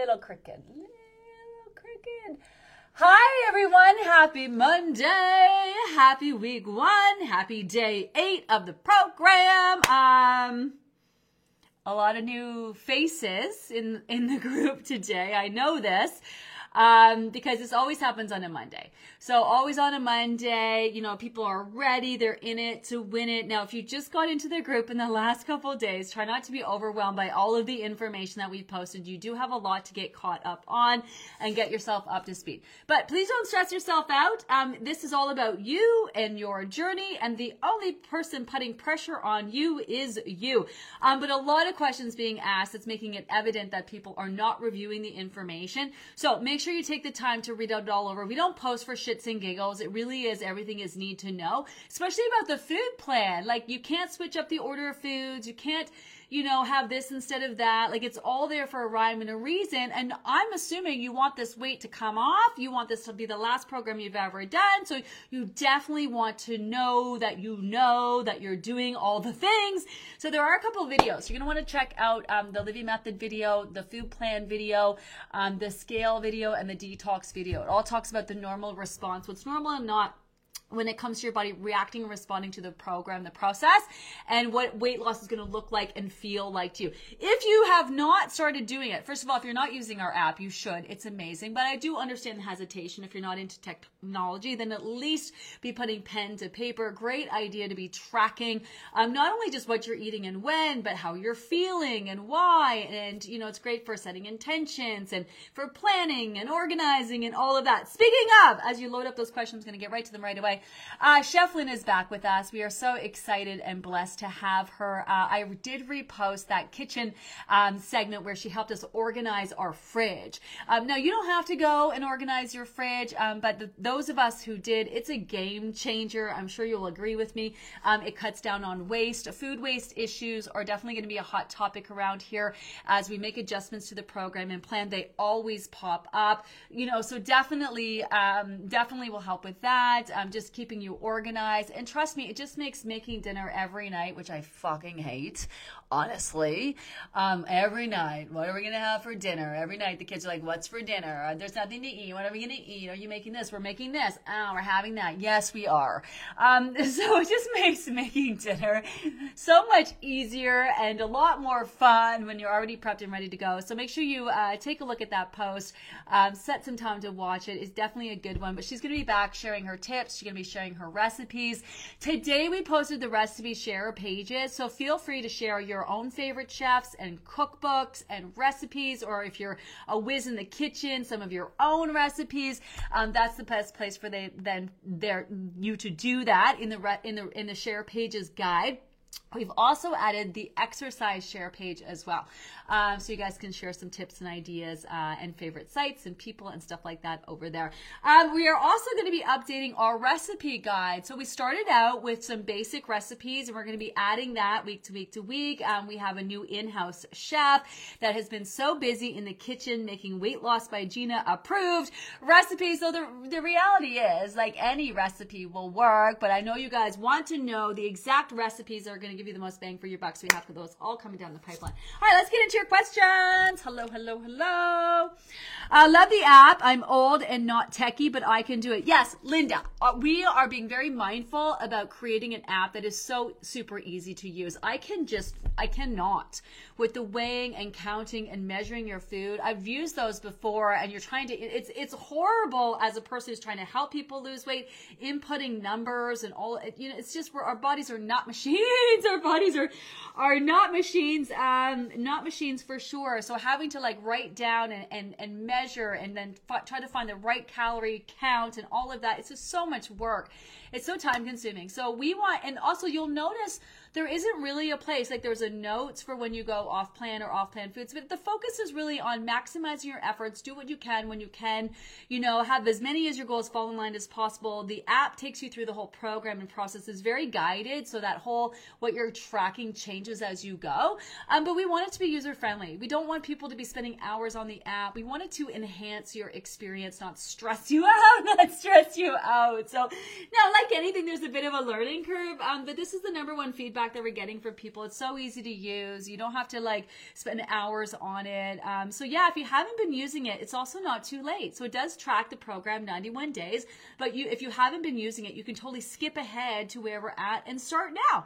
Little cricket. Hi, everyone. Happy Monday. Happy week one. Happy day 8 of the program. A lot of new faces in the group today. I know this because this always happens on a Monday. So always on a Monday, you know, people are ready. They're in it to win it. Now, if you just got into the group in the last couple of days, try not to be overwhelmed by all of the information that we've posted. You do have a lot to get caught up on and get yourself up to speed. But please don't stress yourself out. This is all about you and your journey. And the only person putting pressure on you is you. But a lot of questions being asked, it's making it evident that people are not reviewing the information. So make sure you take the time to read out all over. We don't post for shits and giggles. It really is everything is need to know, especially about the food plan. Like, you can't switch up the order of foods. You can't, you know, have this instead of that. Like, it's all there for a rhyme and a reason. And I'm assuming you want this weight to come off. You want this to be the last program you've ever done. So you definitely want to know that you're doing all the things. So there are a couple of videos. You're going to want to check out the Livvy Method video, the food plan video, the scale video, and the detox video. It all talks about the normal response, what's normal and not, when it comes to your body reacting and responding to the program, the process, and what weight loss is going to look like and feel like to you. If you have not started doing it, first of all, if you're not using our app, you should. It's amazing. But I do understand the hesitation. If you're not into technology, then at least be putting pen to paper. Great idea to be tracking not only just what you're eating and when, but how you're feeling and why. And, you know, it's great for setting intentions and for planning and organizing and all of that. Speaking of, as you load up those questions, I'm going to get right to them right away. Chef Lynn is back with us. We are so excited and blessed to have her. I did repost that kitchen segment where she helped us organize our fridge. Now, you don't have to go and organize your fridge, but those of us who did, it's a game changer. I'm sure you'll agree with me. It cuts down on waste. Food waste issues are definitely going to be a hot topic around here as we make adjustments to the program and plan. They always pop up, you know, so definitely will help with that. Just keeping you organized, and trust me, it just makes making dinner every night, which I fucking hate, honestly. Every night, what are we gonna have for dinner? Every night the kids are like, what's for dinner? There's nothing to eat. What are we gonna eat? Are you making this? We're making this. Oh, we're having that. Yes, we are. So it just makes making dinner so much easier and a lot more fun when you're already prepped and ready to go. So make sure you take a look at that post, set some time to watch it. It's definitely a good one, but she's gonna be back sharing her tips. She's going to be sharing her recipes. Today we posted the recipe share pages, so feel free to share your own favorite chefs and cookbooks and recipes, or if you're a whiz in the kitchen, some of your own recipes. That's the best place for you to do that in the share pages guide. We've also added the exercise share page as well. So you guys can share some tips and ideas and favorite sites and people and stuff like that over there. We are also going to be updating our recipe guide. So we started out with some basic recipes, and we're going to be adding that week to week to week. We have a new in-house chef that has been so busy in the kitchen making Weight Loss by Gina approved recipes. So the reality is, like, any recipe will work, but I know you guys want to know the exact recipes that are going to give you the most bang for your buck, so we have for those all coming down the pipeline. All right, let's get into your questions. Hello. I love the app. I'm old and not techie, but I can do it. Yes, Linda, we are being very mindful about creating an app that is so super easy to use. I cannot with the weighing and counting and measuring your food. I've used those before, and you're trying to, it's horrible as a person who's trying to help people lose weight, inputting numbers and all, you know, it's just where our bodies are not machines. Our bodies are not machines, for sure. So having to, like, write down and measure and then try to find the right calorie count and all of that, it's just so much work. It's so time consuming. So we want, and also you'll notice there isn't really a place, like there's a notes for when you go off plan or off plan foods, but the focus is really on maximizing your efforts. Do what you can when you can, you know, have as many as your goals fall in line as possible. The app takes you through the whole program and process, is very guided. So that whole, what you're tracking changes as you go. But we want it to be user friendly. We don't want people to be spending hours on the app. We want it to enhance your experience, not stress you out. So now, like anything, there's a bit of a learning curve, but this is the number one feedback that we're getting from people. It's so easy to use. You don't have to like spend hours on it. So yeah, if you haven't been using it, it's also not too late. So it does track the program 91 days, but if you haven't been using it, you can totally skip ahead to where we're at and start now.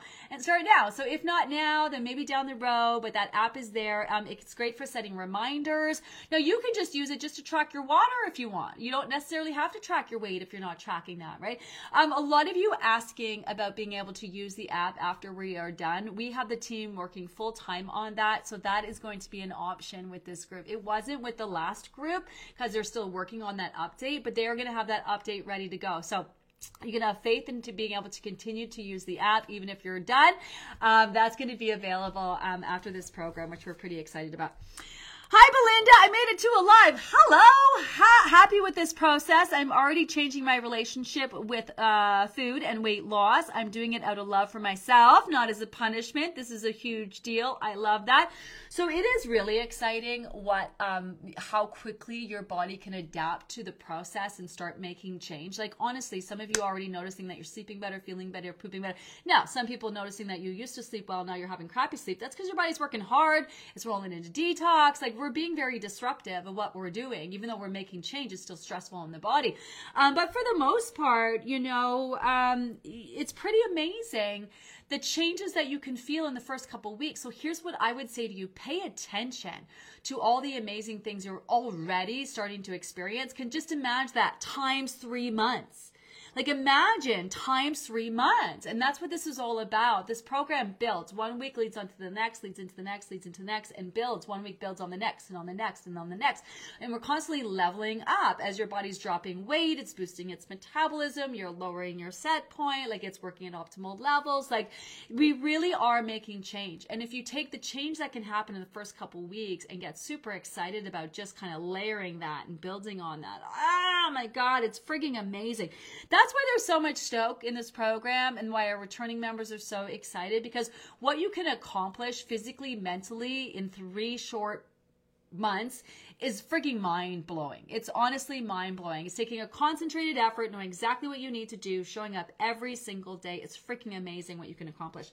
So if not now, then maybe down the road, but that app is there. It's great for setting reminders. Now you can just use it just to track your water if you want. You don't necessarily have to track your weight if you're not tracking that, right? A lot of you asking about being able to use the app after we are done. We have the team working full time on that. So that is going to be an option with this group. It wasn't with the last group because they're still working on that update, but they are going to have that update ready to go. So you're going to have faith into being able to continue to use the app, even if you're done. That's going to be available after this program, which we're pretty excited about. Hi, Belinda. I made it to alive. Hello. Happy with this process. I'm already changing my relationship with food and weight loss. I'm doing it out of love for myself, not as a punishment. This is a huge deal. I love that. So it is really exciting how quickly your body can adapt to the process and start making change. Like, honestly, some of you are already noticing that you're sleeping better, feeling better, pooping better. Now, some people noticing that you used to sleep well, now you're having crappy sleep. That's because your body's working hard. It's rolling into detox. Like, we're being very disruptive of what we're doing, even though we're making change. It's still stressful on the body. But for the most part, you know, it's pretty amazing the changes that you can feel in the first couple weeks. So here's what I would say to you. Pay attention to all the amazing things you're already starting to experience. Can just imagine that times 3 months. Like, imagine times 3 months. And that's what this is all about. This program builds. 1 week leads on to the next, leads into the next, leads into the next, and builds. 1 week builds on the next and on the next and on the next. And we're constantly leveling up as your body's dropping weight. It's boosting its metabolism. You're lowering your set point. Like, it's working at optimal levels. Like, we really are making change. And if you take the change that can happen in the first couple weeks and get super excited about just kind of layering that and building on that, oh my God, it's frigging amazing. That's why there's so much stoke in this program and why our returning members are so excited, because what you can accomplish physically, mentally in 3 short months is freaking mind-blowing. It's honestly mind-blowing. It's taking a concentrated effort, knowing exactly what you need to do, showing up every single day. It's freaking amazing what you can accomplish.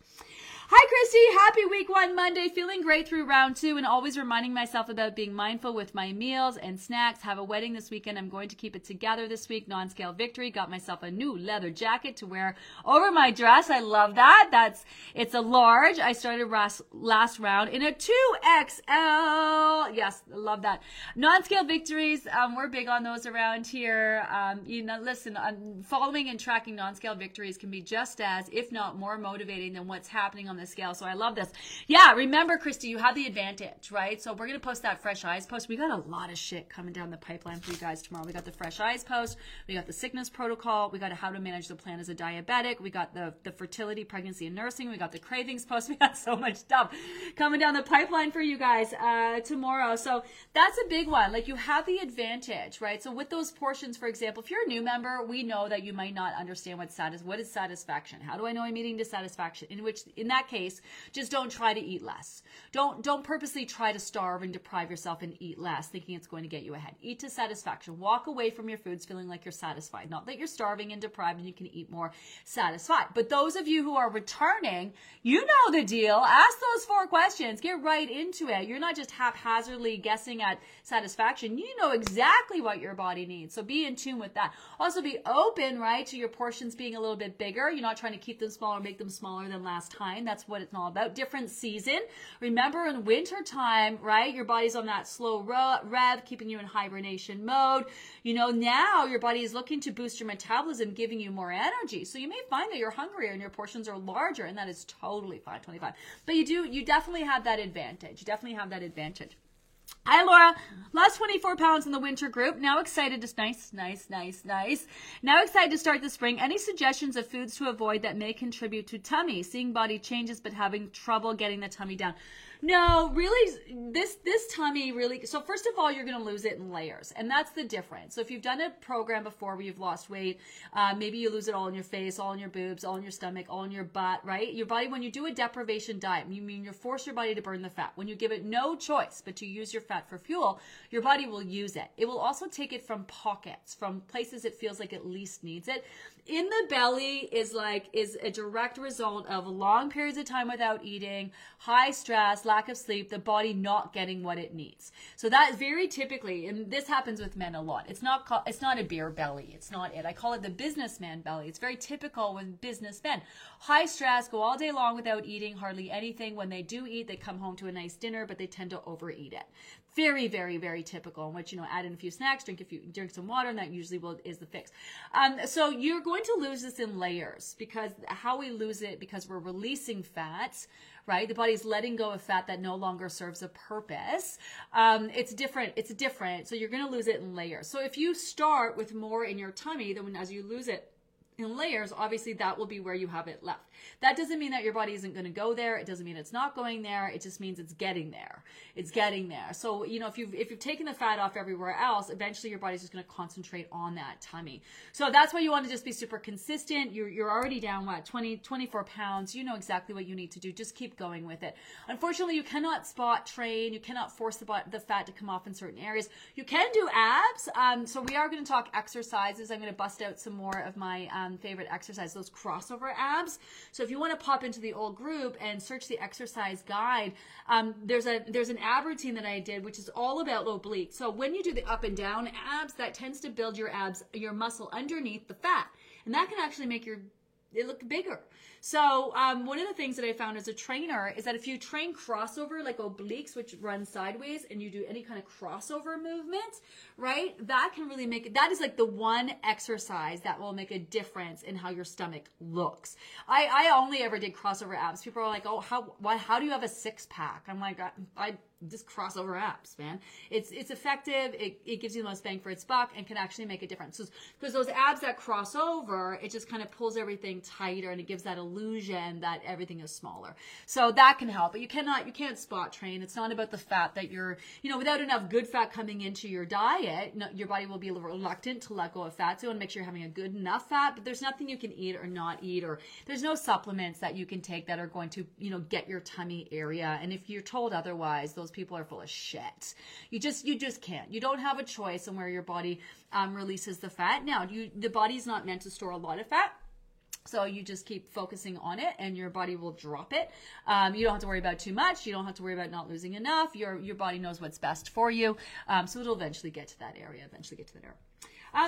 Hi, Christy. Happy week one Monday. Feeling great through round 2 and always reminding myself about being mindful with my meals and snacks. Have a wedding this weekend. I'm going to keep it together this week. Non-scale victory. Got myself a new leather jacket to wear over my dress. I love that. It's a large. I started last round in a 2XL. Yes. Love that. Non-scale victories. We're big on those around here. You know, listen, following and tracking non-scale victories can be just as, if not more motivating than what's happening on the scale. So I love this. Yeah. Remember, Christy, you have the advantage, right? So we're going to post that Fresh Eyes post. We got a lot of shit coming down the pipeline for you guys tomorrow. We got the Fresh Eyes post. We got the sickness protocol. We got how to manage the plan as a diabetic. We got the fertility, pregnancy, and nursing. We got the cravings post. We got so much stuff coming down the pipeline for you guys tomorrow. So that's a big one. Like, you have the advantage, right? So with those portions, for example, if you're a new member, we know that you might not understand what is satisfaction. How do I know I'm eating to satisfaction? In that case, just don't try to eat less. Don't purposely try to starve and deprive yourself and eat less, thinking it's going to get you ahead. Eat to satisfaction. Walk away from your foods feeling like you're satisfied. Not that you're starving and deprived and you can eat more satisfied. But those of you who are returning, you know the deal. Ask those 4 questions. Get right into it. You're not just haphazardly guessing at satisfaction. You know exactly what your body needs. So be in tune with that. Also be open, right, to your portions being a little bit bigger. You're not trying to keep them small or make them smaller than last time. That's what it's all about. Different season. Remember, in winter time, right, your body's on that slow rev, keeping you in hibernation mode. You know, now your body is looking to boost your metabolism, giving you more energy. So you may find that you're hungrier and your portions are larger, and that is totally fine, 25. But you definitely have that advantage. Hi, Laura. Lost 24 pounds in the winter group. Now excited to start the spring. Any suggestions of foods to avoid that may contribute to tummy? Seeing body changes, but having trouble getting the tummy down. No, really, this tummy really, so first of all, you're going to lose it in layers. And that's the difference. So if you've done a program before where you've lost weight, maybe you lose it all in your face, all in your boobs, all in your stomach, all in your butt, right? Your body, when you do a deprivation diet, you mean you force your body to burn the fat. When you give it no choice, but to use your fat for fuel, your body will use it. It will also take it from pockets, from places it feels like it least needs it. In the belly is a direct result of long periods of time without eating, high stress, lack of sleep, the body not getting what it needs. So that is very typically, and this happens with men a lot. It's not a beer belly. It's not it. I call it the businessman belly. It's very typical with businessmen. High stress, go all day long without eating, hardly anything. When they do eat, they come home to a nice dinner, but they tend to overeat it. Very, very, very typical, in which, add in a few snacks, drink some water, and that usually is the fix. So you're going to lose this in layers, because how we lose it, because we're releasing fats, right? The body's letting go of fat that no longer serves a purpose. It's different. So you're going to lose it in layers. So if you start with more in your tummy, then as you lose it in layers, obviously that will be where you have it left. That doesn't mean that your body isn't going to go there. It doesn't mean it's not going there. It just means it's getting there. It's getting there. So, if you've taken the fat off everywhere else, eventually your body's just going to concentrate on that tummy. So that's why you want to just be super consistent. You're already down, 24 pounds. You know exactly what you need to do. Just keep going with it. Unfortunately, you cannot spot train. You cannot force the fat to come off in certain areas. You can do abs. So we are going to talk exercises. I'm going to bust out some more of my favorite exercise, those crossover abs. So if you want to pop into the old group and search the exercise guide, there's an ab routine that I did, which is all about oblique. So when you do the up and down abs, that tends to build your abs, your muscle underneath the fat, and that can actually make it look bigger. So one of the things that I found as a trainer is that if you train crossover, like obliques, which run sideways, and you do any kind of crossover movement, right, that can really make it, that is like the one exercise that will make a difference in how your stomach looks. I only ever did crossover abs. People are like, oh, how do you have a six pack? I'm like, I just crossover abs, man. It's effective. It gives you the most bang for its buck and can actually make a difference. Because those abs that cross over, it just kind of pulls everything tighter and it gives that illusion that everything is smaller. So that can help, but you can't spot train. It's not about the fat that you're, without enough good fat coming into your diet, your body will be reluctant to let go of fat. So you want to make sure you're having a good enough fat, but there's nothing you can eat or not eat, or there's no supplements that you can take that are going to, get your tummy area. And if you're told otherwise, those people are full of shit. You just can't. You don't have a choice on where your body releases the fat. Now, the body's not meant to store a lot of fat. So you just keep focusing on it and your body will drop it. You don't have to worry about too much. You don't have to worry about not losing enough. Your body knows what's best for you. So it'll eventually get to that area.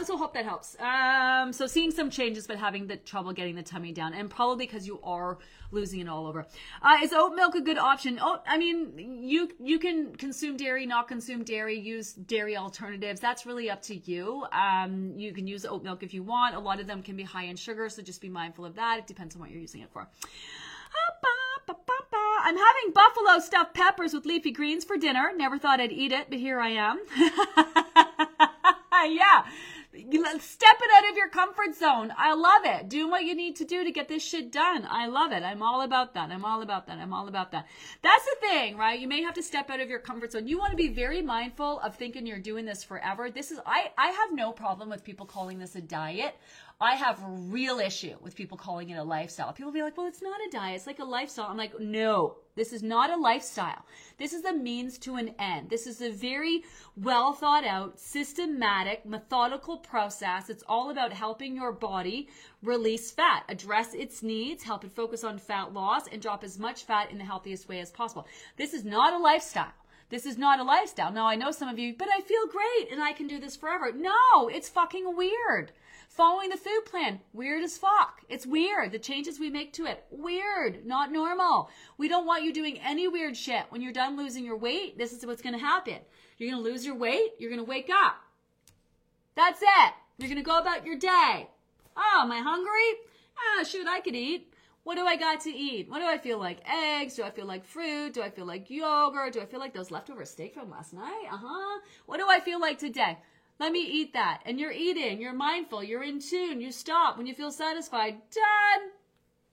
So hope that helps. So seeing some changes, but having the trouble getting the tummy down, and probably because you are losing it all over. Is oat milk a good option? You can consume dairy, not consume dairy, use dairy alternatives. That's really up to you. You can use oat milk if you want. A lot of them can be high in sugar, so just be mindful of that. It depends on what you're using it for. I'm having buffalo stuffed peppers with leafy greens for dinner. Never thought I'd eat it, but here I am. Yeah. Stepping out of your comfort zone. I love it. Do what you need to do to get this shit done. I love it. I'm all about that. That's the thing, right? You may have to step out of your comfort zone. You want to be very mindful of thinking you're doing this forever. I have no problem with people calling this a diet. I have a real issue with people calling it a lifestyle. People be like, well, it's not a diet. It's like a lifestyle. I'm like, no. This is not a lifestyle. This is a means to an end. This is a very well thought out, systematic, methodical process. It's all about helping your body release fat, address its needs, help it focus on fat loss, and drop as much fat in the healthiest way as possible. This is not a lifestyle. This is not a lifestyle. Now, I know some of you, but I feel great and I can do this forever. No, it's fucking weird. Following the food plan, weird as fuck. It's weird. The changes we make to it, weird, not normal. We don't want you doing any weird shit. When you're done losing your weight, this is what's going to happen. You're going to lose your weight. You're going to wake up. That's it. You're going to go about your day. Oh, am I hungry? Ah, shoot, I could eat. What do I got to eat? What do I feel like? Eggs? Do I feel like fruit? Do I feel like yogurt? Do I feel like those leftover steak from last night? What do I feel like today? Let me eat that. And you're eating, you're mindful, you're in tune, you stop when you feel satisfied. Done.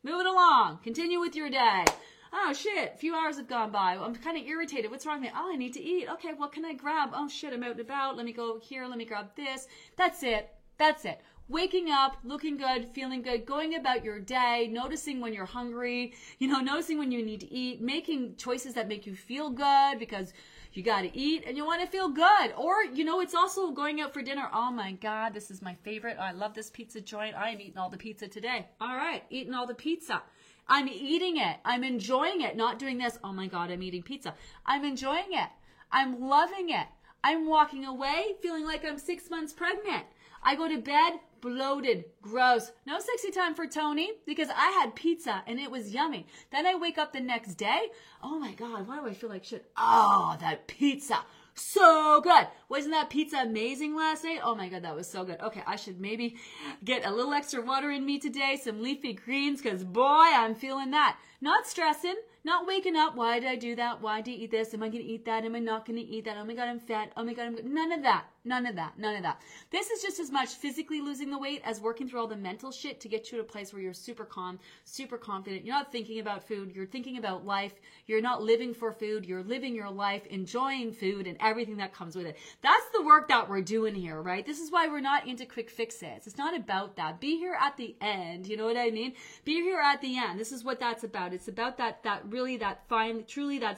Moving along. Continue with your day. Oh, shit, a few hours have gone by. I'm kind of irritated. What's wrong with me? Oh, I need to eat. Okay, what can I grab? Oh, shit, I'm out and about. Let me go here. Let me grab this. That's it. That's it. Waking up, looking good, feeling good, going about your day, noticing when you're hungry, noticing when you need to eat, making choices that make you feel good because you got to eat and you want to feel good. Or, it's also going out for dinner. Oh my God, this is my favorite. I love this pizza joint. I am eating all the pizza today. All right, eating all the pizza. I'm eating it. I'm enjoying it. Not doing this. Oh my God, I'm eating pizza. I'm enjoying it. I'm loving it. I'm walking away feeling like I'm 6 months pregnant. I go to bed bloated, gross. No sexy time for Tony because I had pizza and it was yummy. Then I wake up the next day. Oh my God, why do I feel like shit? Oh, that pizza. So good. Wasn't that pizza amazing last night? Oh my God, that was so good. Okay, I should maybe get a little extra water in me today, some leafy greens, because boy, I'm feeling that. Not stressing, not waking up. Why did I do that? Why did I eat this? Am I going to eat that? Am I not going to eat that? Oh my God, I'm fat. Oh my God, I'm good. None of that. None of that. None of that. This is just as much physically losing the weight as working through all the mental shit to get you to a place where you're super calm, super confident. You're not thinking about food. You're thinking about life. You're not living for food. You're living your life, enjoying food and everything that comes with it. That's the work that we're doing here, right? This is why we're not into quick fixes. It's not about that. Be here at the end. You know what I mean? Be here at the end. This is what that's about. It's about that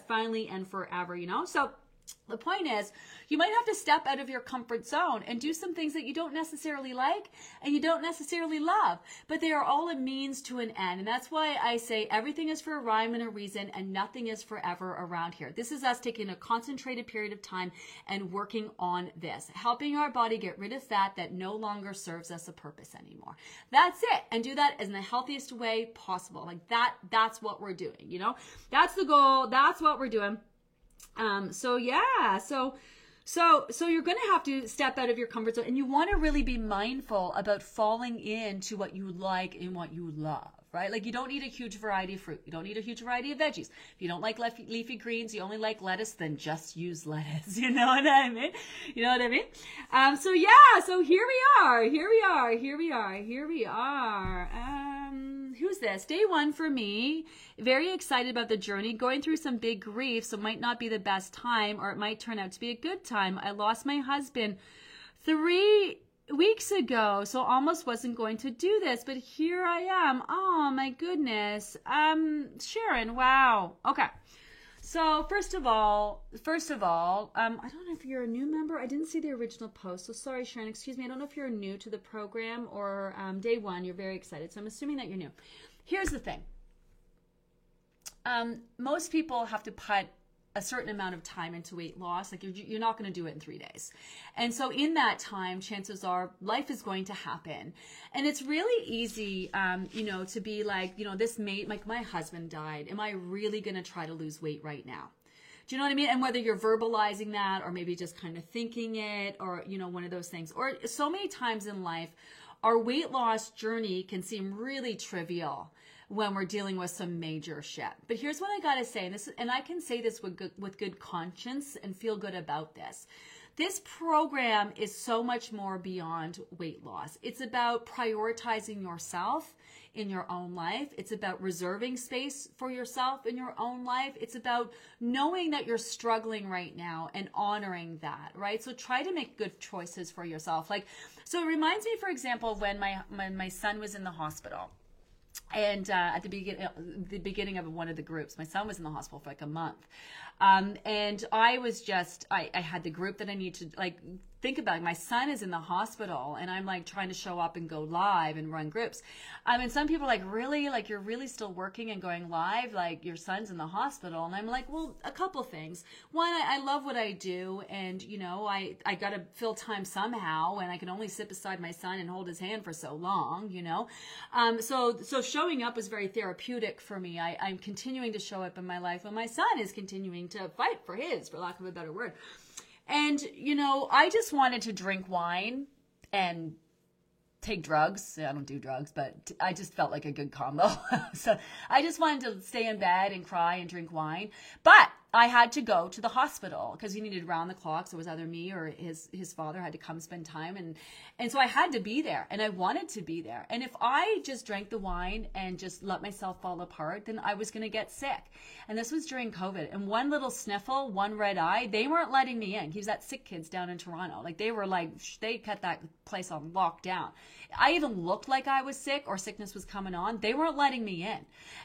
finally and forever, So the point is, you might have to step out of your comfort zone and do some things that you don't necessarily like and you don't necessarily love, but they are all a means to an end. And that's why I say everything is for a rhyme and a reason and nothing is forever around here. This is us taking a concentrated period of time and working on this, helping our body get rid of fat that no longer serves us a purpose anymore. That's it. And do that in the healthiest way possible. Like that's what we're doing, That's the goal. That's what we're doing. So you're going to have to step out of your comfort zone, and you want to really be mindful about falling into what you like and what you love, right? Like you don't need a huge variety of fruit. You don't need a huge variety of veggies. If you don't like leafy greens, you only like lettuce, then just use lettuce. You know what I mean? So here we are. Who's this? Day one for me. Very excited about the journey. Going through some big grief, so it might not be the best time, or it might turn out to be a good time. I lost my husband 3 weeks ago, so almost wasn't going to do this, but here I am. Oh my goodness. Sharon, wow. Okay. So first of all, I don't know if you're a new member. I didn't see the original post. So sorry, Sharon, excuse me. I don't know if you're new to the program or day one. You're very excited. So I'm assuming that you're new. Here's the thing. Most people have to put a certain amount of time into weight loss. Like you're not going to do it in 3 days. And so in that time, chances are life is going to happen. And it's really easy, to be like, this mate, like my husband died. Am I really going to try to lose weight right now? Do you know what I mean? And whether you're verbalizing that or maybe just kind of thinking it or, one of those things, or so many times in life, our weight loss journey can seem really trivial when we're dealing with some major shit. But here's what I gotta say, and I can say this with good conscience and feel good about this. This program is so much more beyond weight loss. It's about prioritizing yourself in your own life. It's about reserving space for yourself in your own life. It's about knowing that you're struggling right now and honoring that, right? So try to make good choices for yourself. Like, so it reminds me, for example, when my son was in the hospital. And at the beginning of one of the groups, my son was in the hospital for like a month. And I was just, I had the group that I need to like think about. It. My son is in the hospital and I'm like trying to show up and go live and run groups. And some people are like, really? Like you're really still working and going live? Like your son's in the hospital. And I'm like, well, a couple things. One, I love what I do. And I got to fill time somehow, and I can only sit beside my son and hold his hand for so long, So showing up was very therapeutic for me. I'm continuing to show up in my life, and my son is continuing to fight for his, for lack of a better word. And, I just wanted to drink wine and take drugs. I don't do drugs, but I just felt like a good combo. So I just wanted to stay in bed and cry and drink wine. But I had to go to the hospital because he needed round the clock. So it was either me or his father had to come spend time. And so I had to be there, and I wanted to be there. And if I just drank the wine and just let myself fall apart, then I was going to get sick. And this was during COVID. And one little sniffle, one red eye, they weren't letting me in. He was at Sick Kids down in Toronto. Like, they were like, they cut that place on lockdown. I even looked like I was sick or sickness was coming on. They weren't letting me in.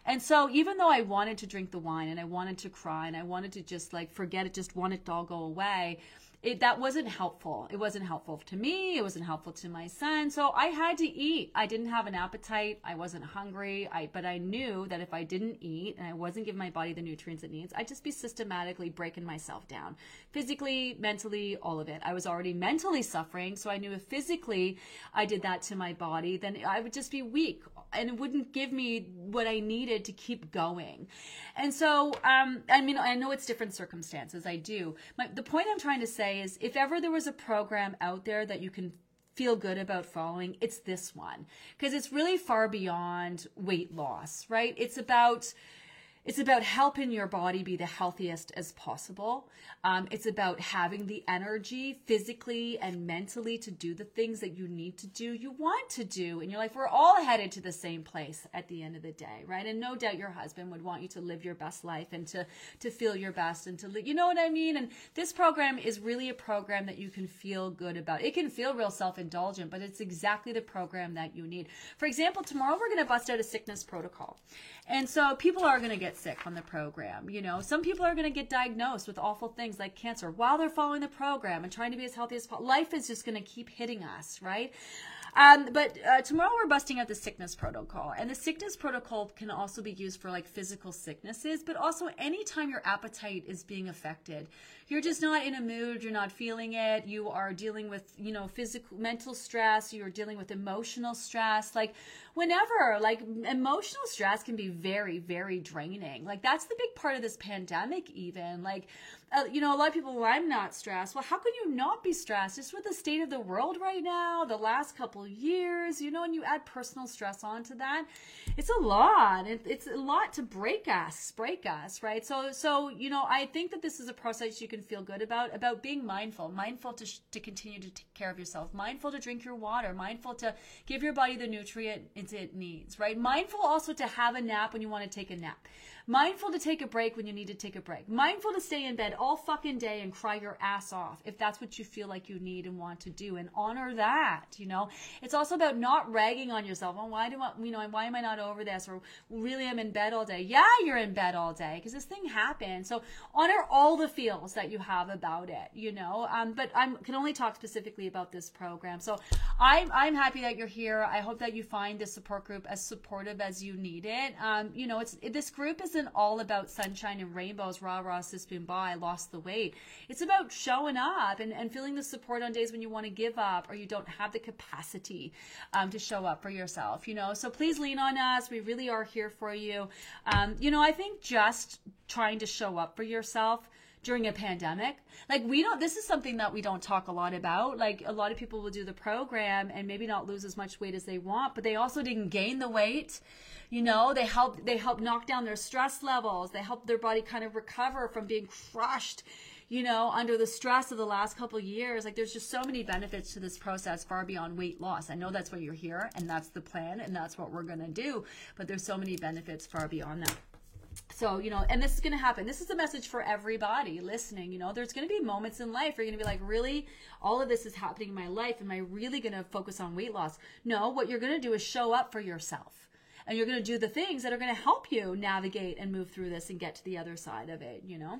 And so even though I wanted to drink the wine and I wanted to cry and I wanted to just like forget it, just want it to all go away, that wasn't helpful. It wasn't helpful to me. It wasn't helpful to my son. So I had to eat. I didn't have an appetite. I wasn't hungry. But I knew that if I didn't eat and I wasn't giving my body the nutrients it needs, I'd just be systematically breaking myself down, physically, mentally, all of it. I was already mentally suffering, so I knew if physically I did that to my body, then I would just be weak and it wouldn't give me what I needed to keep going. And so, I mean, I know it's different circumstances. I do. The point I'm trying to say is, if ever there was a program out there that you can feel good about following, it's this one, because it's really far beyond weight loss, right? It's about helping your body be the healthiest as possible. It's about having the energy physically and mentally to do the things that you need to do, you want to do in your life. We're all headed to the same place at the end of the day, right? And no doubt your husband would want you to live your best life and to feel your best and to live, you know what I mean? And this program is really a program that you can feel good about. It can feel real self-indulgent, but it's exactly the program that you need. For example, tomorrow we're going to bust out a sickness protocol. And so people are going to get sick on the program. You know, some people are going to get diagnosed with awful things like cancer while they're following the program and trying to be as healthy as possible. Life is just going to keep hitting us, right? But tomorrow we're busting out the sickness protocol, and the sickness protocol can also be used for like physical sicknesses, but also anytime your appetite is being affected, you're just not in a mood, you're not feeling it, you are dealing with, you know, physical, mental stress, you're dealing with emotional stress, like whenever, like emotional stress can be very, very draining. Like, that's the big part of this pandemic even, like, you know, a lot of people, well, I'm not stressed. Well, how can you not be stressed? Just with the state of the world right now, the last couple years, you know, and you add personal stress onto that, it's a lot. It's a lot to break us, right? So, you know, I think that this is a process you can feel good about being mindful to continue to take care of yourself, mindful to drink your water, mindful to give your body the nutrient it needs, right? Mindful also to have a nap when you want to take a nap. Mindful to take a break when you need to take a break. Mindful to stay in bed all fucking day and cry your ass off if that's what you feel like you need and want to do, and honor that, you know. It's also about not ragging on yourself. Oh, why am I not over this? Or really, I'm in bed all day. Yeah, you're in bed all day because this thing happened. So honor all the feels that you have about it, you know. But I can only talk specifically about this program. So I'm happy that you're here. I hope that you find this support group as supportive as you need it. You know, this group is all about sunshine and rainbows, rah rah, sis boom bye, lost the weight. It's about showing up and feeling the support on days when you want to give up or you don't have the capacity to show up for yourself, you know. So please lean on us. We really are here for you. You know, I think just trying to show up for yourself during a pandemic, like, this is something that we don't talk a lot about. Like, a lot of people will do the program and maybe not lose as much weight as they want, but they also didn't gain the weight. You know, they help knock down their stress levels. They help their body kind of recover from being crushed, you know, under the stress of the last couple of years. Like, there's just so many benefits to this process far beyond weight loss. I know that's why you're here, and that's the plan, and that's what we're going to do, but there's so many benefits far beyond that. So, you know, and this is going to happen. This is a message for everybody listening. You know, there's going to be moments in life where you're going to be like, really, all of this is happening in my life. Am I really going to focus on weight loss? No, what you're going to do is show up for yourself. And you're going to do the things that are going to help you navigate and move through this and get to the other side of it, you know?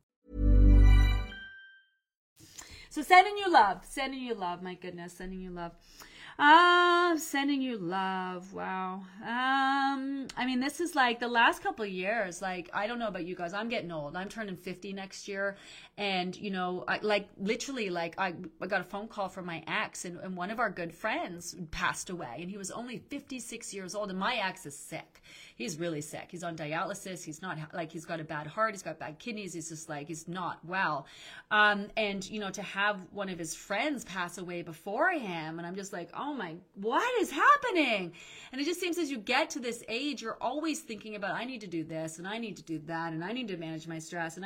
So sending you love, my goodness, sending you love. Sending you love, wow. I mean, this is like the last couple of years, like, I don't know about you guys, I'm getting old. I'm turning 50 next year, and, you know, I got a phone call from my ex, and one of our good friends passed away, and he was only 56 years old, and my ex is sick. He's really sick. He's on dialysis. He's not, like, he's got a bad heart. He's got bad kidneys. He's just like, he's not well. And, you know, to have one of his friends pass away before him, and I'm just like, oh my, what is happening? And it just seems as you get to this age, you're always thinking about, I need to do this, and I need to do that, and I need to manage my stress.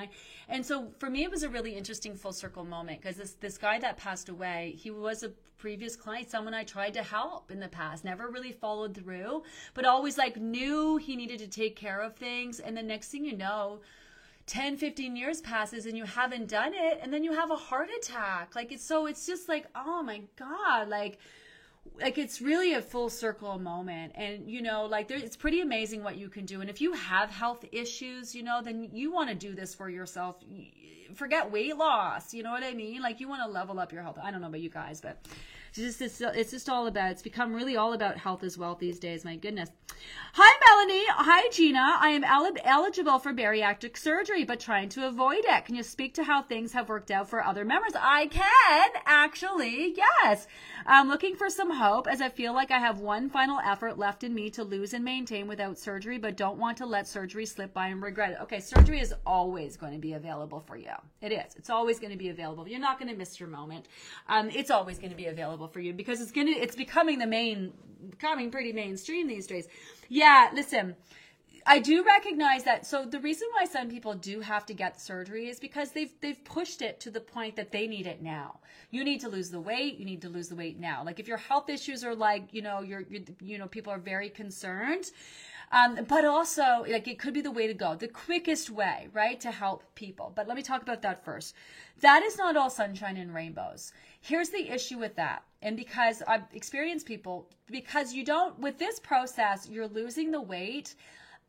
And so for me, it was a really interesting full circle moment, because this guy that passed away, he was a previous client, someone I tried to help in the past, never really followed through, but always like knew he needed to take care of things. And the next thing you know, 10, 15 years passes and you haven't done it. And then you have a heart attack. Like, it's so, it's just like, oh my God, like it's really a full circle moment. And, you know, like there, it's pretty amazing what you can do. And if you have health issues, you know, then you want to do this for yourself. Forget weight loss. You know what I mean? Like, you want to level up your health. I don't know about you guys, but it's become really all about health as well these days. My goodness. Hi, Melanie. Hi, Gina. I am eligible for bariatric surgery, but trying to avoid it. Can you speak to how things have worked out for other members? I can, actually. Yes. I'm looking for some hope, as I feel like I have one final effort left in me to lose and maintain without surgery, but don't want to let surgery slip by and regret it. Okay. Surgery is always going to be available for you. It is. It's always going to be available. You're not going to miss your moment. It's always going to be available for you, because it's becoming pretty mainstream these days. Yeah, listen, I do recognize that. So the reason why some people do have to get surgery is because they've pushed it to the point that they need it now. You need to lose the weight. You need to lose the weight now. Like, if your health issues are like, you know, people are very concerned. But also, like, it could be the way to go, the quickest way, right, to help people. But let me talk about that first. That is not all sunshine and rainbows. Here's the issue with that. And because I've experienced people, because you don't, with this process, you're losing the weight,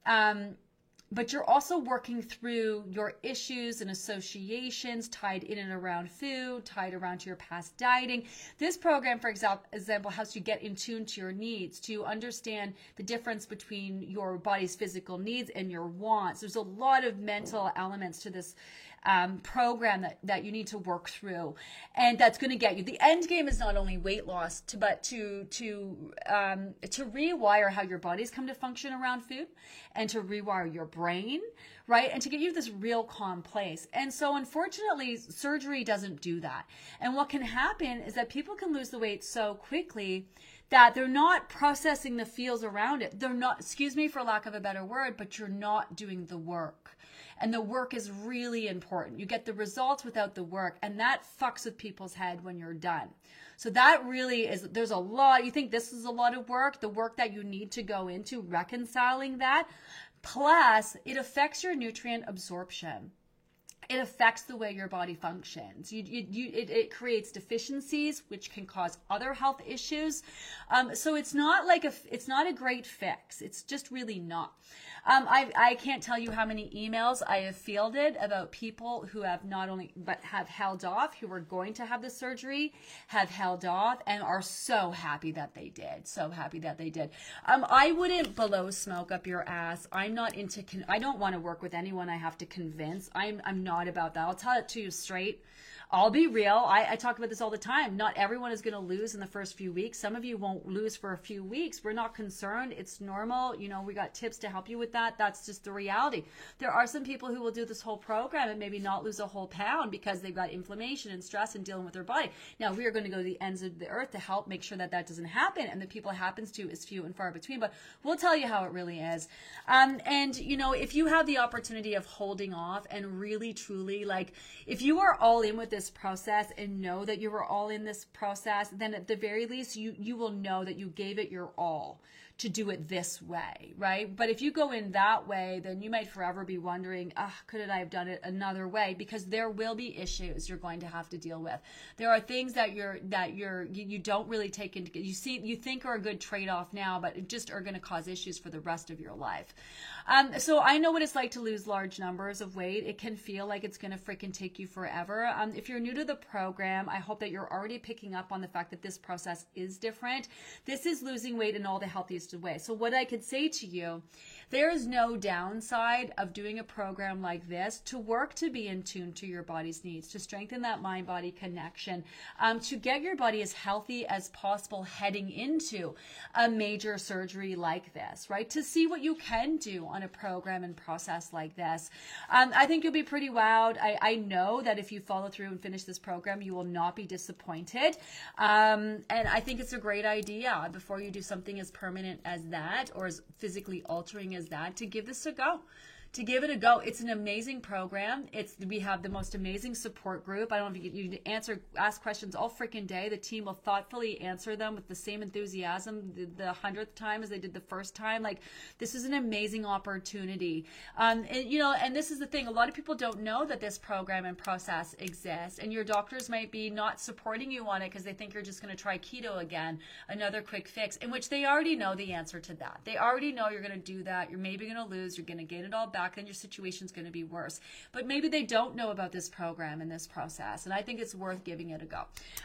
but you're also working through your issues and associations tied in and around food, tied around to your past dieting. This program, for example, helps you get in tune to your needs, to understand the difference between your body's physical needs and your wants. There's a lot of mental elements to this program that you need to work through, and that's going to get you. The end game is not only weight loss, but to rewire how your body's come to function around food, and to rewire your brain, right? And to get you this real calm place. And so, unfortunately, surgery doesn't do that. And what can happen is that people can lose the weight so quickly that they're not processing the feels around it. They're not, excuse me for lack of a better word, but you're not doing the work. And the work is really important. You get the results without the work, and that fucks with people's head when you're done. So that really is, there's a lot, you think this is a lot of work, the work that you need to go into reconciling that. Plus, it affects your nutrient absorption. It affects the way your body functions. It creates deficiencies, which can cause other health issues. So it's not like it's not a great fix. It's just really not. I can't tell you how many emails I have fielded about people who have not only, but have held off, who were going to have the surgery, have held off, and are so happy that they did. So happy that they did. I wouldn't blow smoke up your ass. I'm not into, I don't want to work with anyone I have to convince. I'm not about that. I'll tell it to you straight. I'll be real. I talk about this all the time. Not everyone is going to lose in the first few weeks. Some of you won't lose for a few weeks. We're not concerned. It's normal. You know, we got tips to help you with that. That's just the reality. There are some people who will do this whole program and maybe not lose a whole pound because they've got inflammation and stress and dealing with their body. Now, we are going to go to the ends of the earth to help make sure that that doesn't happen, and the people it happens to is few and far between, but we'll tell you how it really is. And, you know, if you have the opportunity of holding off and really, truly, like, if you are all in with this process and know that you were all in this process, then at the very least, you will know that you gave it your all to do it this way, right? But if you go in that way, then you might forever be wondering, couldn't I have done it another way? Because there will be issues you're going to have to deal with. There are things that you don't really take into, you think are a good trade-off now, but it just are going to cause issues for the rest of your life. So I know what it's like to lose large numbers of weight. It can feel like it's going to freaking take you forever. If you're new to the program, I hope that you're already picking up on the fact that this process is different. This is losing weight in all the healthiest way. So what I could say to you, there is no downside of doing a program like this, to work to be in tune to your body's needs, to strengthen that mind-body connection, to get your body as healthy as possible heading into a major surgery like this, right? To see what you can do on a program and process like this. I think you'll be pretty wowed. I know that if you follow through and finish this program, you will not be disappointed. And I think it's a great idea, before you do something as permanent as that, or as physically altering as that, to give this a go. To give it a go. It's an amazing program. We have the most amazing support group. I don't know if you can ask questions all freaking day. The team will thoughtfully answer them with the same enthusiasm the 100th time as they did the first time. Like, this is an amazing opportunity. And, you know, and this is the thing. A lot of people don't know that this program and process exists, and your doctors might be not supporting you on it because they think you're just going to try keto again, another quick fix, in which they already know the answer to that. They already know you're going to do that. You're maybe going to lose. You're going to get it all back. Then your situation's going to be worse. But maybe they don't know about this program and this process, and I think it's worth giving it a go.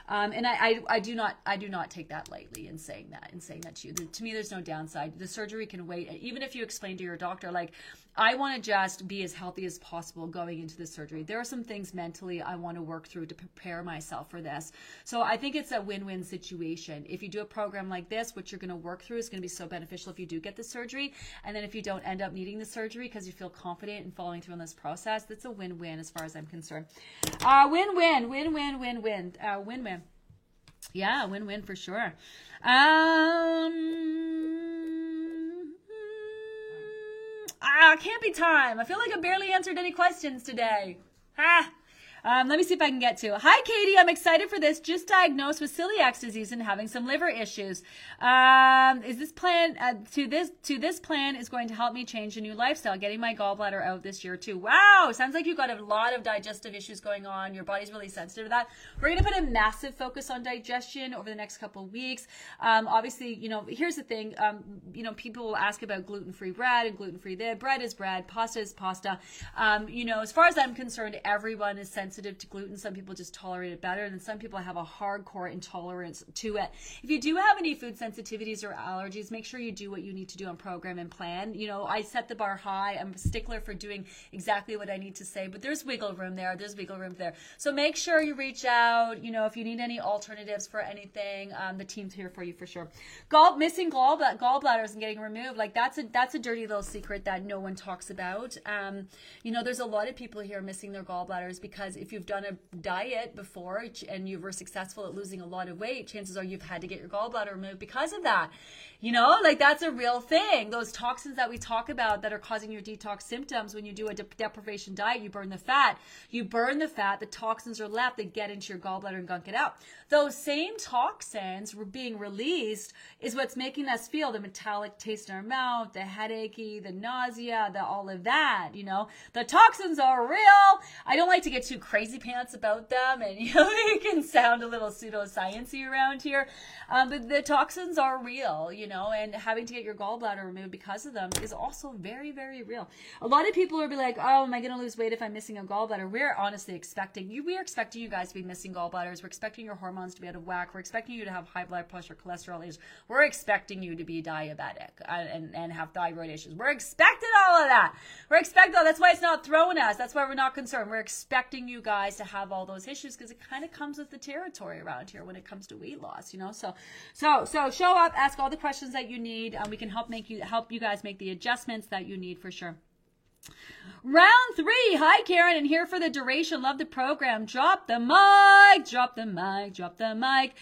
And I do not take that lightly in saying that. To you, to me, there's no downside. The surgery can wait. Even if you explain to your doctor, like, I want to just be as healthy as possible going into the surgery. There are some things mentally I want to work through to prepare myself for this. So I think it's a win-win situation. If you do a program like this, what you're going to work through is going to be so beneficial if you do get the surgery, and then if you don't end up needing the surgery because you feel confident in following through on this process, that's a win-win as far as I'm concerned. Win-win. Yeah, win-win for sure. Can't be time. I feel like I barely answered any questions today. Let me see if I can get to. Hi, Katie. I'm excited for this. Just diagnosed with celiac disease and having some liver issues. Is this plan to this plan is going to help me change a new lifestyle, getting my gallbladder out this year too. Wow. Sounds like you've got a lot of digestive issues going on. Your body's really sensitive to that. We're going to put a massive focus on digestion over the next couple of weeks. Obviously, you know, here's the thing. You know, people will ask about gluten-free bread and gluten-free there. Bread is bread. Pasta is pasta. You know, as far as I'm concerned, everyone is sensitive to gluten. Some people just tolerate it better, and then some people have a hardcore intolerance to it. If you do have any food sensitivities or allergies, make sure you do what you need to do on program and plan. You know, I set the bar high. I'm a stickler for doing exactly what I need to say, but there's wiggle room there. So make sure you reach out. You know, if you need any alternatives for anything, the team's here for you for sure. Missing gallbladders and getting removed, like that's a dirty little secret that no one talks about. You know, there's a lot of people here missing their gallbladders because if you've done a diet before and you were successful at losing a lot of weight, chances are you've had to get your gallbladder removed because of that. You know, like that's a real thing. Those toxins that we talk about that are causing your detox symptoms, when you do a deprivation diet, you burn the fat. The toxins are left. They get into your gallbladder and gunk it out. Those same toxins being released is what's making us feel the metallic taste in our mouth, the headachy, the nausea, the all of that, you know. The toxins are real. I don't like to get too crazy pants about them, and you know, it can sound a little pseudoscience-y around here, but the toxins are real, you know, and having to get your gallbladder removed because of them is also very, very real. A lot of people will be like, oh, am I going to lose weight if I'm missing a gallbladder? We're honestly expecting you. We're expecting you guys to be missing gallbladders. We're expecting your hormones to be out of whack. We're expecting you to have high blood pressure, cholesterol issues. We're expecting you to be diabetic and have thyroid issues. We're expecting all of that. That's why it's not throwing us. That's why we're not concerned. We're expecting you you guys to have all those issues, because it kind of comes with the territory around here when it comes to weight loss, you know. So show up, ask all the questions that you need, and we can help you guys make the adjustments that you need for sure. Round three. Hi, Karen, and here for the duration. Love the program. Drop the mic, drop the mic, drop the mic.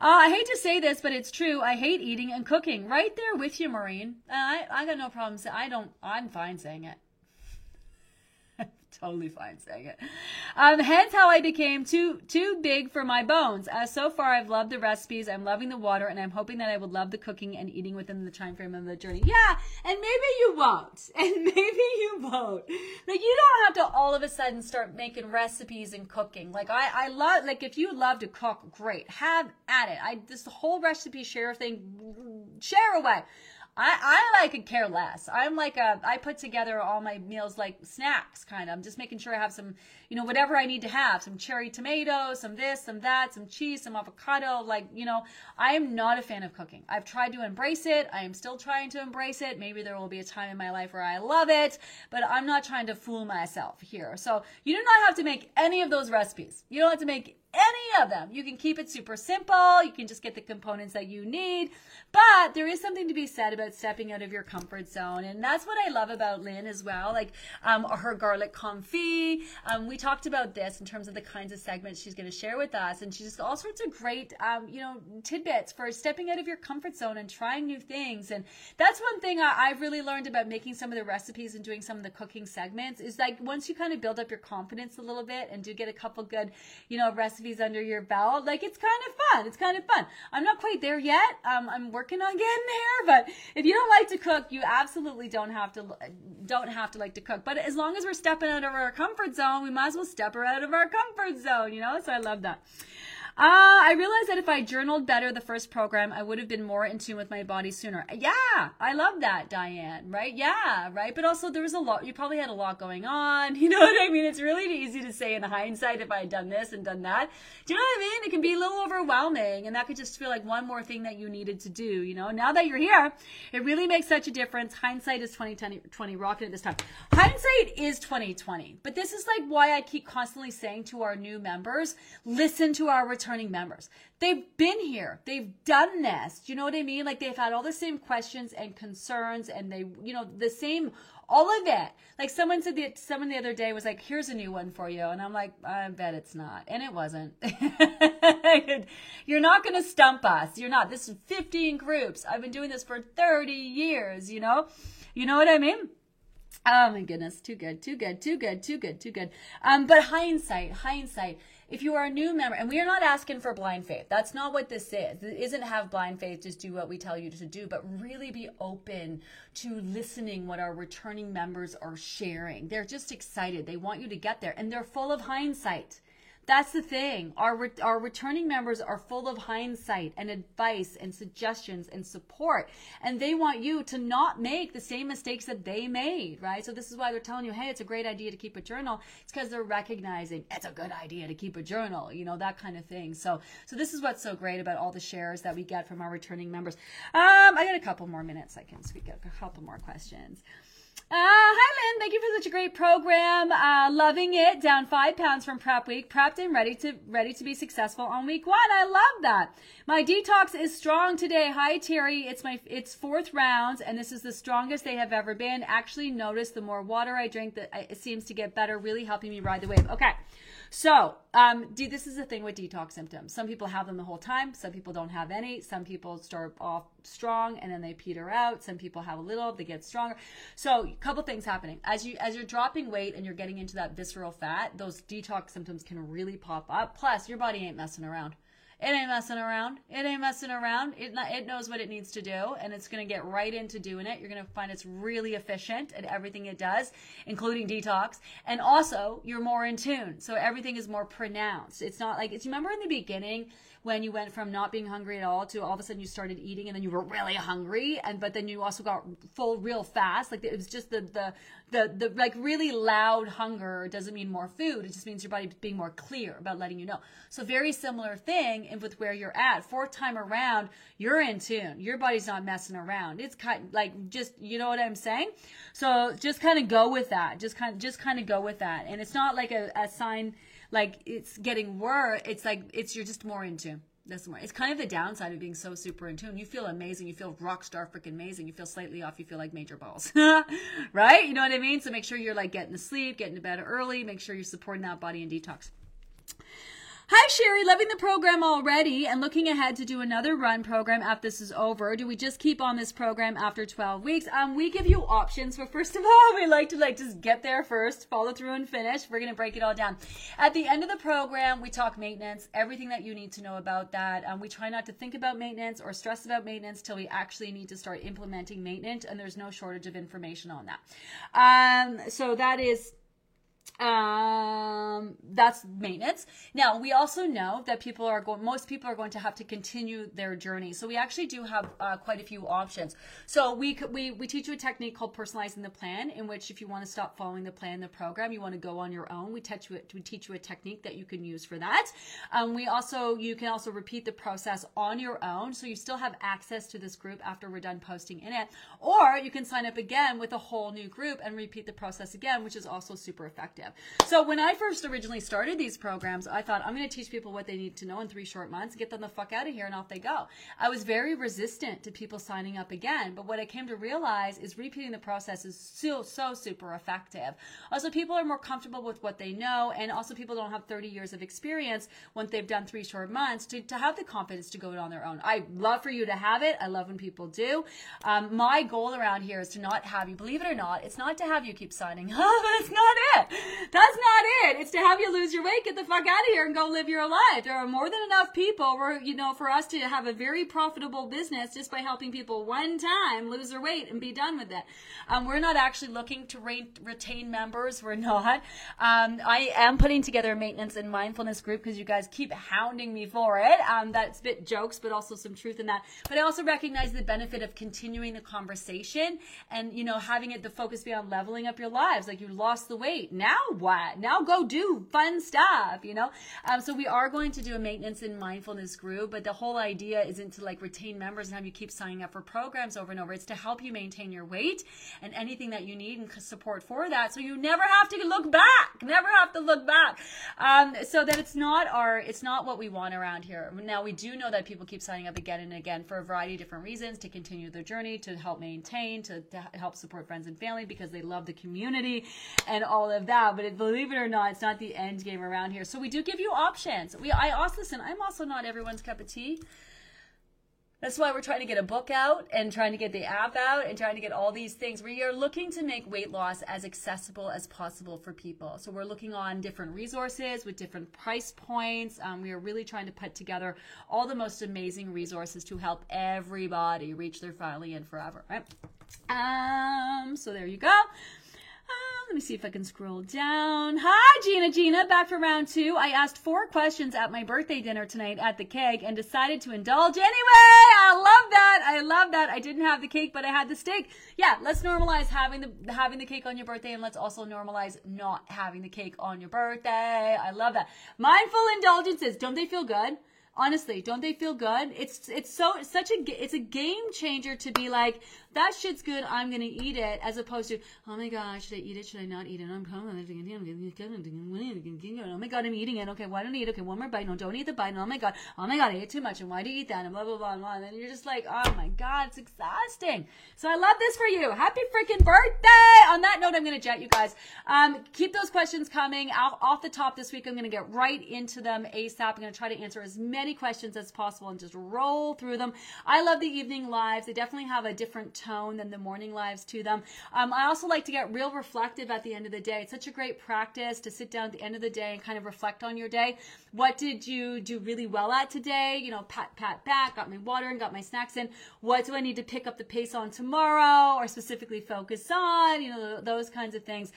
I hate to say this, but it's true. I hate eating and cooking. Right there with you, Maureen. I got no problem. I'm fine saying it. Totally fine saying it. Hence how I became too big for my bones. So far, I've loved the recipes. I'm loving the water, and I'm hoping that I will love the cooking and eating within the time frame of the journey. Yeah, and maybe you won't. Like, you don't have to all of a sudden start making recipes and cooking. Like, I love, like, if you love to cook, great. Have at it. This whole recipe share thing, share away. I could care less. I'm like I put together all my meals like snacks, kind of. I'm just making sure I have some, you know, whatever I need to have, some cherry tomatoes, some this, some that, some cheese, some avocado. Like, you know, I am not a fan of cooking. I've tried to embrace it. I am still trying to embrace it. Maybe there will be a time in my life where I love it, but I'm not trying to fool myself here. So you do not have to make any of those recipes. You don't have to make any of them. You can keep it super simple. You can just get the components that you need. But there is something to be said about stepping out of your comfort zone. And that's what I love about Lynn as well. Like her garlic confit. We talked about this in terms of the kinds of segments she's going to share with us. And she just all sorts of great, tidbits for stepping out of your comfort zone and trying new things. And that's one thing I've really learned about making some of the recipes and doing some of the cooking segments is like once you kind of build up your confidence a little bit and do get a couple good, recipes under your belt, like it's kind of fun. I'm not quite there yet. I'm working on getting there, but if you don't like to cook, you absolutely don't have to like to cook. But as long as we're stepping out of our comfort zone, we might as well step out of our comfort zone, so I love that. I realized that if I journaled better the first program, I would have been more in tune with my body sooner. Yeah, I love that, Diane, right? Yeah, right? But also there was a lot, you probably had a lot going on. You know what I mean? It's really easy to say in hindsight if I had done this and done that. Do you know what I mean? It can be a little overwhelming, and that could just feel like one more thing that you needed to do, Now that you're here, it really makes such a difference. Hindsight is 2020, rocking at this time. Hindsight is 2020, but this is like why I keep constantly saying to our new members, listen to our returning members. They've been here. They've done this. Do you know what I mean? Like they've had all the same questions and concerns and they, the same, all of it. Like someone the other day was like, here's a new one for you. And I'm like, I bet it's not. And it wasn't. You're not going to stump us. You're not. This is 15 groups. I've been doing this for 30 years, You know what I mean? Oh my goodness. Too good. But hindsight. If you are a new member, and we are not asking for blind faith. That's not what this is. It isn't have blind faith, just do what we tell you to do, but really be open to listening what our returning members are sharing. They're just excited. They want you to get there, and they're full of hindsight. That's the thing. Our returning members are full of hindsight and advice and suggestions and support, and they want you to not make the same mistakes that they made, right? So this is why they're telling you, hey, it's a great idea to keep a journal. It's because they're recognizing it's a good idea to keep a journal, that kind of thing. So this is what's so great about all the shares that we get from our returning members. I got a couple more minutes. I can speak a couple more questions. Hi, Lynn. Thank you for such a great program. Loving it. Down 5 pounds from prep week. Prepped and ready to be successful on week one. I love that. My detox is strong today. Hi, Terry. It's fourth round, and this is the strongest they have ever been. Actually, notice the more water I drink, it seems to get better. Really helping me ride the wave. Okay. So, this is the thing with detox symptoms. Some people have them the whole time. Some people don't have any. Some people start off strong and then they peter out. Some people have a little, they get stronger. So a couple things happening. As you're dropping weight and you're getting into that visceral fat, those detox symptoms can really pop up. Plus, your body ain't messing around. It knows what it needs to do, and it's going to get right into doing it. You're going to find it's really efficient at everything it does, including detox. And also, you're more in tune. So everything is more pronounced. It's not like, remember in the beginning when you went from not being hungry at all to all of a sudden you started eating and then you were really hungry, but then you also got full real fast. Like it was just the like really loud hunger doesn't mean more food. It just means your body being more clear about letting you know. So very similar thing with where you're at. Fourth time around, you're in tune. Your body's not messing around. It's kind like just, you know what I'm saying? So just kind of go with that. And it's not like a sign like it's getting worse. It's like you're just more in tune. That's more. It's kind of the downside of being so super in tune. You feel amazing. You feel rock star freaking amazing. You feel slightly off. You feel like major balls, right? You know what I mean? So make sure you're like getting to sleep, getting to bed early. Make sure you're supporting that body and detox. Hi, Sherry. Loving the program already and looking ahead to do another run program after this is over. Do we just keep on this program after 12 weeks? We give you options, but first of all, we like to just get there first, follow through and finish. We're going to break it all down. At the end of the program, we talk maintenance, everything that you need to know about that. We try not to think about maintenance or stress about maintenance till we actually need to start implementing maintenance, and there's no shortage of information on that. So that is... that's maintenance. Now, we also know that most people are going to have to continue their journey. So we actually do have quite a few options. So we teach you a technique called personalizing the plan, in which if you want to stop following the plan, the program, you want to go on your own, we teach you a technique that you can use for that. You can also repeat the process on your own. So you still have access to this group after we're done posting in it, or you can sign up again with a whole new group and repeat the process again, which is also super effective. So when I first originally started these programs, I thought, I'm going to teach people what they need to know in 3 short months, get them the fuck out of here, and off they go. I was very resistant to people signing up again, but what I came to realize is repeating the process is still so super effective. Also, people are more comfortable with what they know, and also people don't have 30 years of experience once they've done 3 short months to have the confidence to go on their own. I love for you to have it. I love when people do. My goal around here is to not have you, believe it or not, it's not to have you keep signing up. That's not it. That's not it. It's to have you lose your weight, get the fuck out of here, and go live your life. There are more than enough people for us to have a very profitable business just by helping people one time lose their weight and be done with it. We're not actually looking to retain members. We're not. I am putting together a maintenance and mindfulness group because you guys keep hounding me for it. That's a bit jokes, but also some truth in that. But I also recognize the benefit of continuing the conversation and, having it the focus be on leveling up your lives. Like, you lost the weight. Now what? Now go do fun stuff, So we are going to do a maintenance and mindfulness group, but the whole idea isn't to retain members and have you keep signing up for programs over and over. It's to help you maintain your weight and anything that you need and support for that, so you never have to look back. So that it's not what we want around here. Now, we do know that people keep signing up again and again for a variety of different reasons, to continue their journey, to help maintain, to help support friends and family because they love the community and all of that. But believe it or not, it's not the end game around here. So we do give you options. I'm also not everyone's cup of tea. That's why we're trying to get a book out and trying to get the app out and trying to get all these things. We are looking to make weight loss as accessible as possible for people. So we're looking on different resources with different price points. We are really trying to put together all the most amazing resources to help everybody reach their finally and forever, right? So there you go. Let me see if I can scroll down. Hi, Gina, back for round 2. I asked 4 questions at my birthday dinner tonight at the cake and decided to indulge anyway. I love that. I didn't have the cake, but I had the steak. Yeah, let's normalize having the cake on your birthday, and let's also normalize not having the cake on your birthday. I love that. Mindful indulgences, don't they feel good? Honestly, don't they feel good? It's a game changer to be like, that shit's good, I'm gonna eat it, as opposed to, oh my god, should I eat it? Should I not eat it? Oh my god, I'm eating it. Okay, why don't I eat? Okay, one more bite. No, don't eat the bite. Oh my god, I ate too much. And why do you eat that? And blah blah blah blah. And then you're just like, oh my god, it's exhausting. So I love this for you. Happy freaking birthday! On that note, I'm gonna jet, you guys. Keep those questions coming. Off the top this week, I'm gonna get right into them ASAP. I'm gonna try to answer as many questions as possible and just roll through them. I love the evening lives. They definitely have a different tone than the morning lives to them. I also like to get real reflective at the end of the day. It's such a great practice to sit down at the end of the day and kind of reflect on your day. What did you do really well at today? Pat back, got my water and got my snacks in. What do I need to pick up the pace on tomorrow, or specifically focus on? Those kinds of things.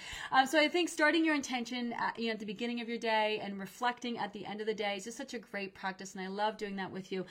So I think starting your intention at the beginning of your day and reflecting at the end of the day is just such a great practice, and I love doing that with you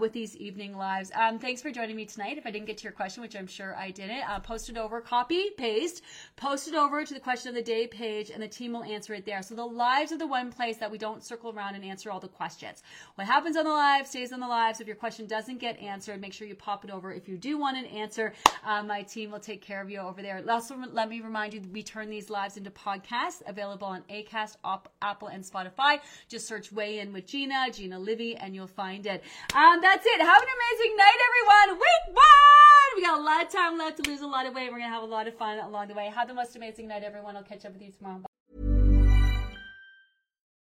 with these evening lives. Thanks for joining me tonight. If I didn't get to your question, which I'm sure I didn't, post it over, copy, paste, post it over to the question of the day page, and the team will answer it there. So the lives are the one place that we don't circle circle around and answer all the questions. What happens on the live stays on the live. So if your question doesn't get answered, make sure you pop it over. If you do want an answer, my team will take care of you over there. Also, let me remind you, we turn these lives into podcasts available on Acast, Apple, and Spotify. Just search Weigh In with Gina, Gina Livy, and you'll find it. That's it. Have an amazing night, everyone. Week 1! We got a lot of time left to lose a lot of weight. We're going to have a lot of fun along the way. Have the most amazing night, everyone. I'll catch up with you tomorrow. Bye.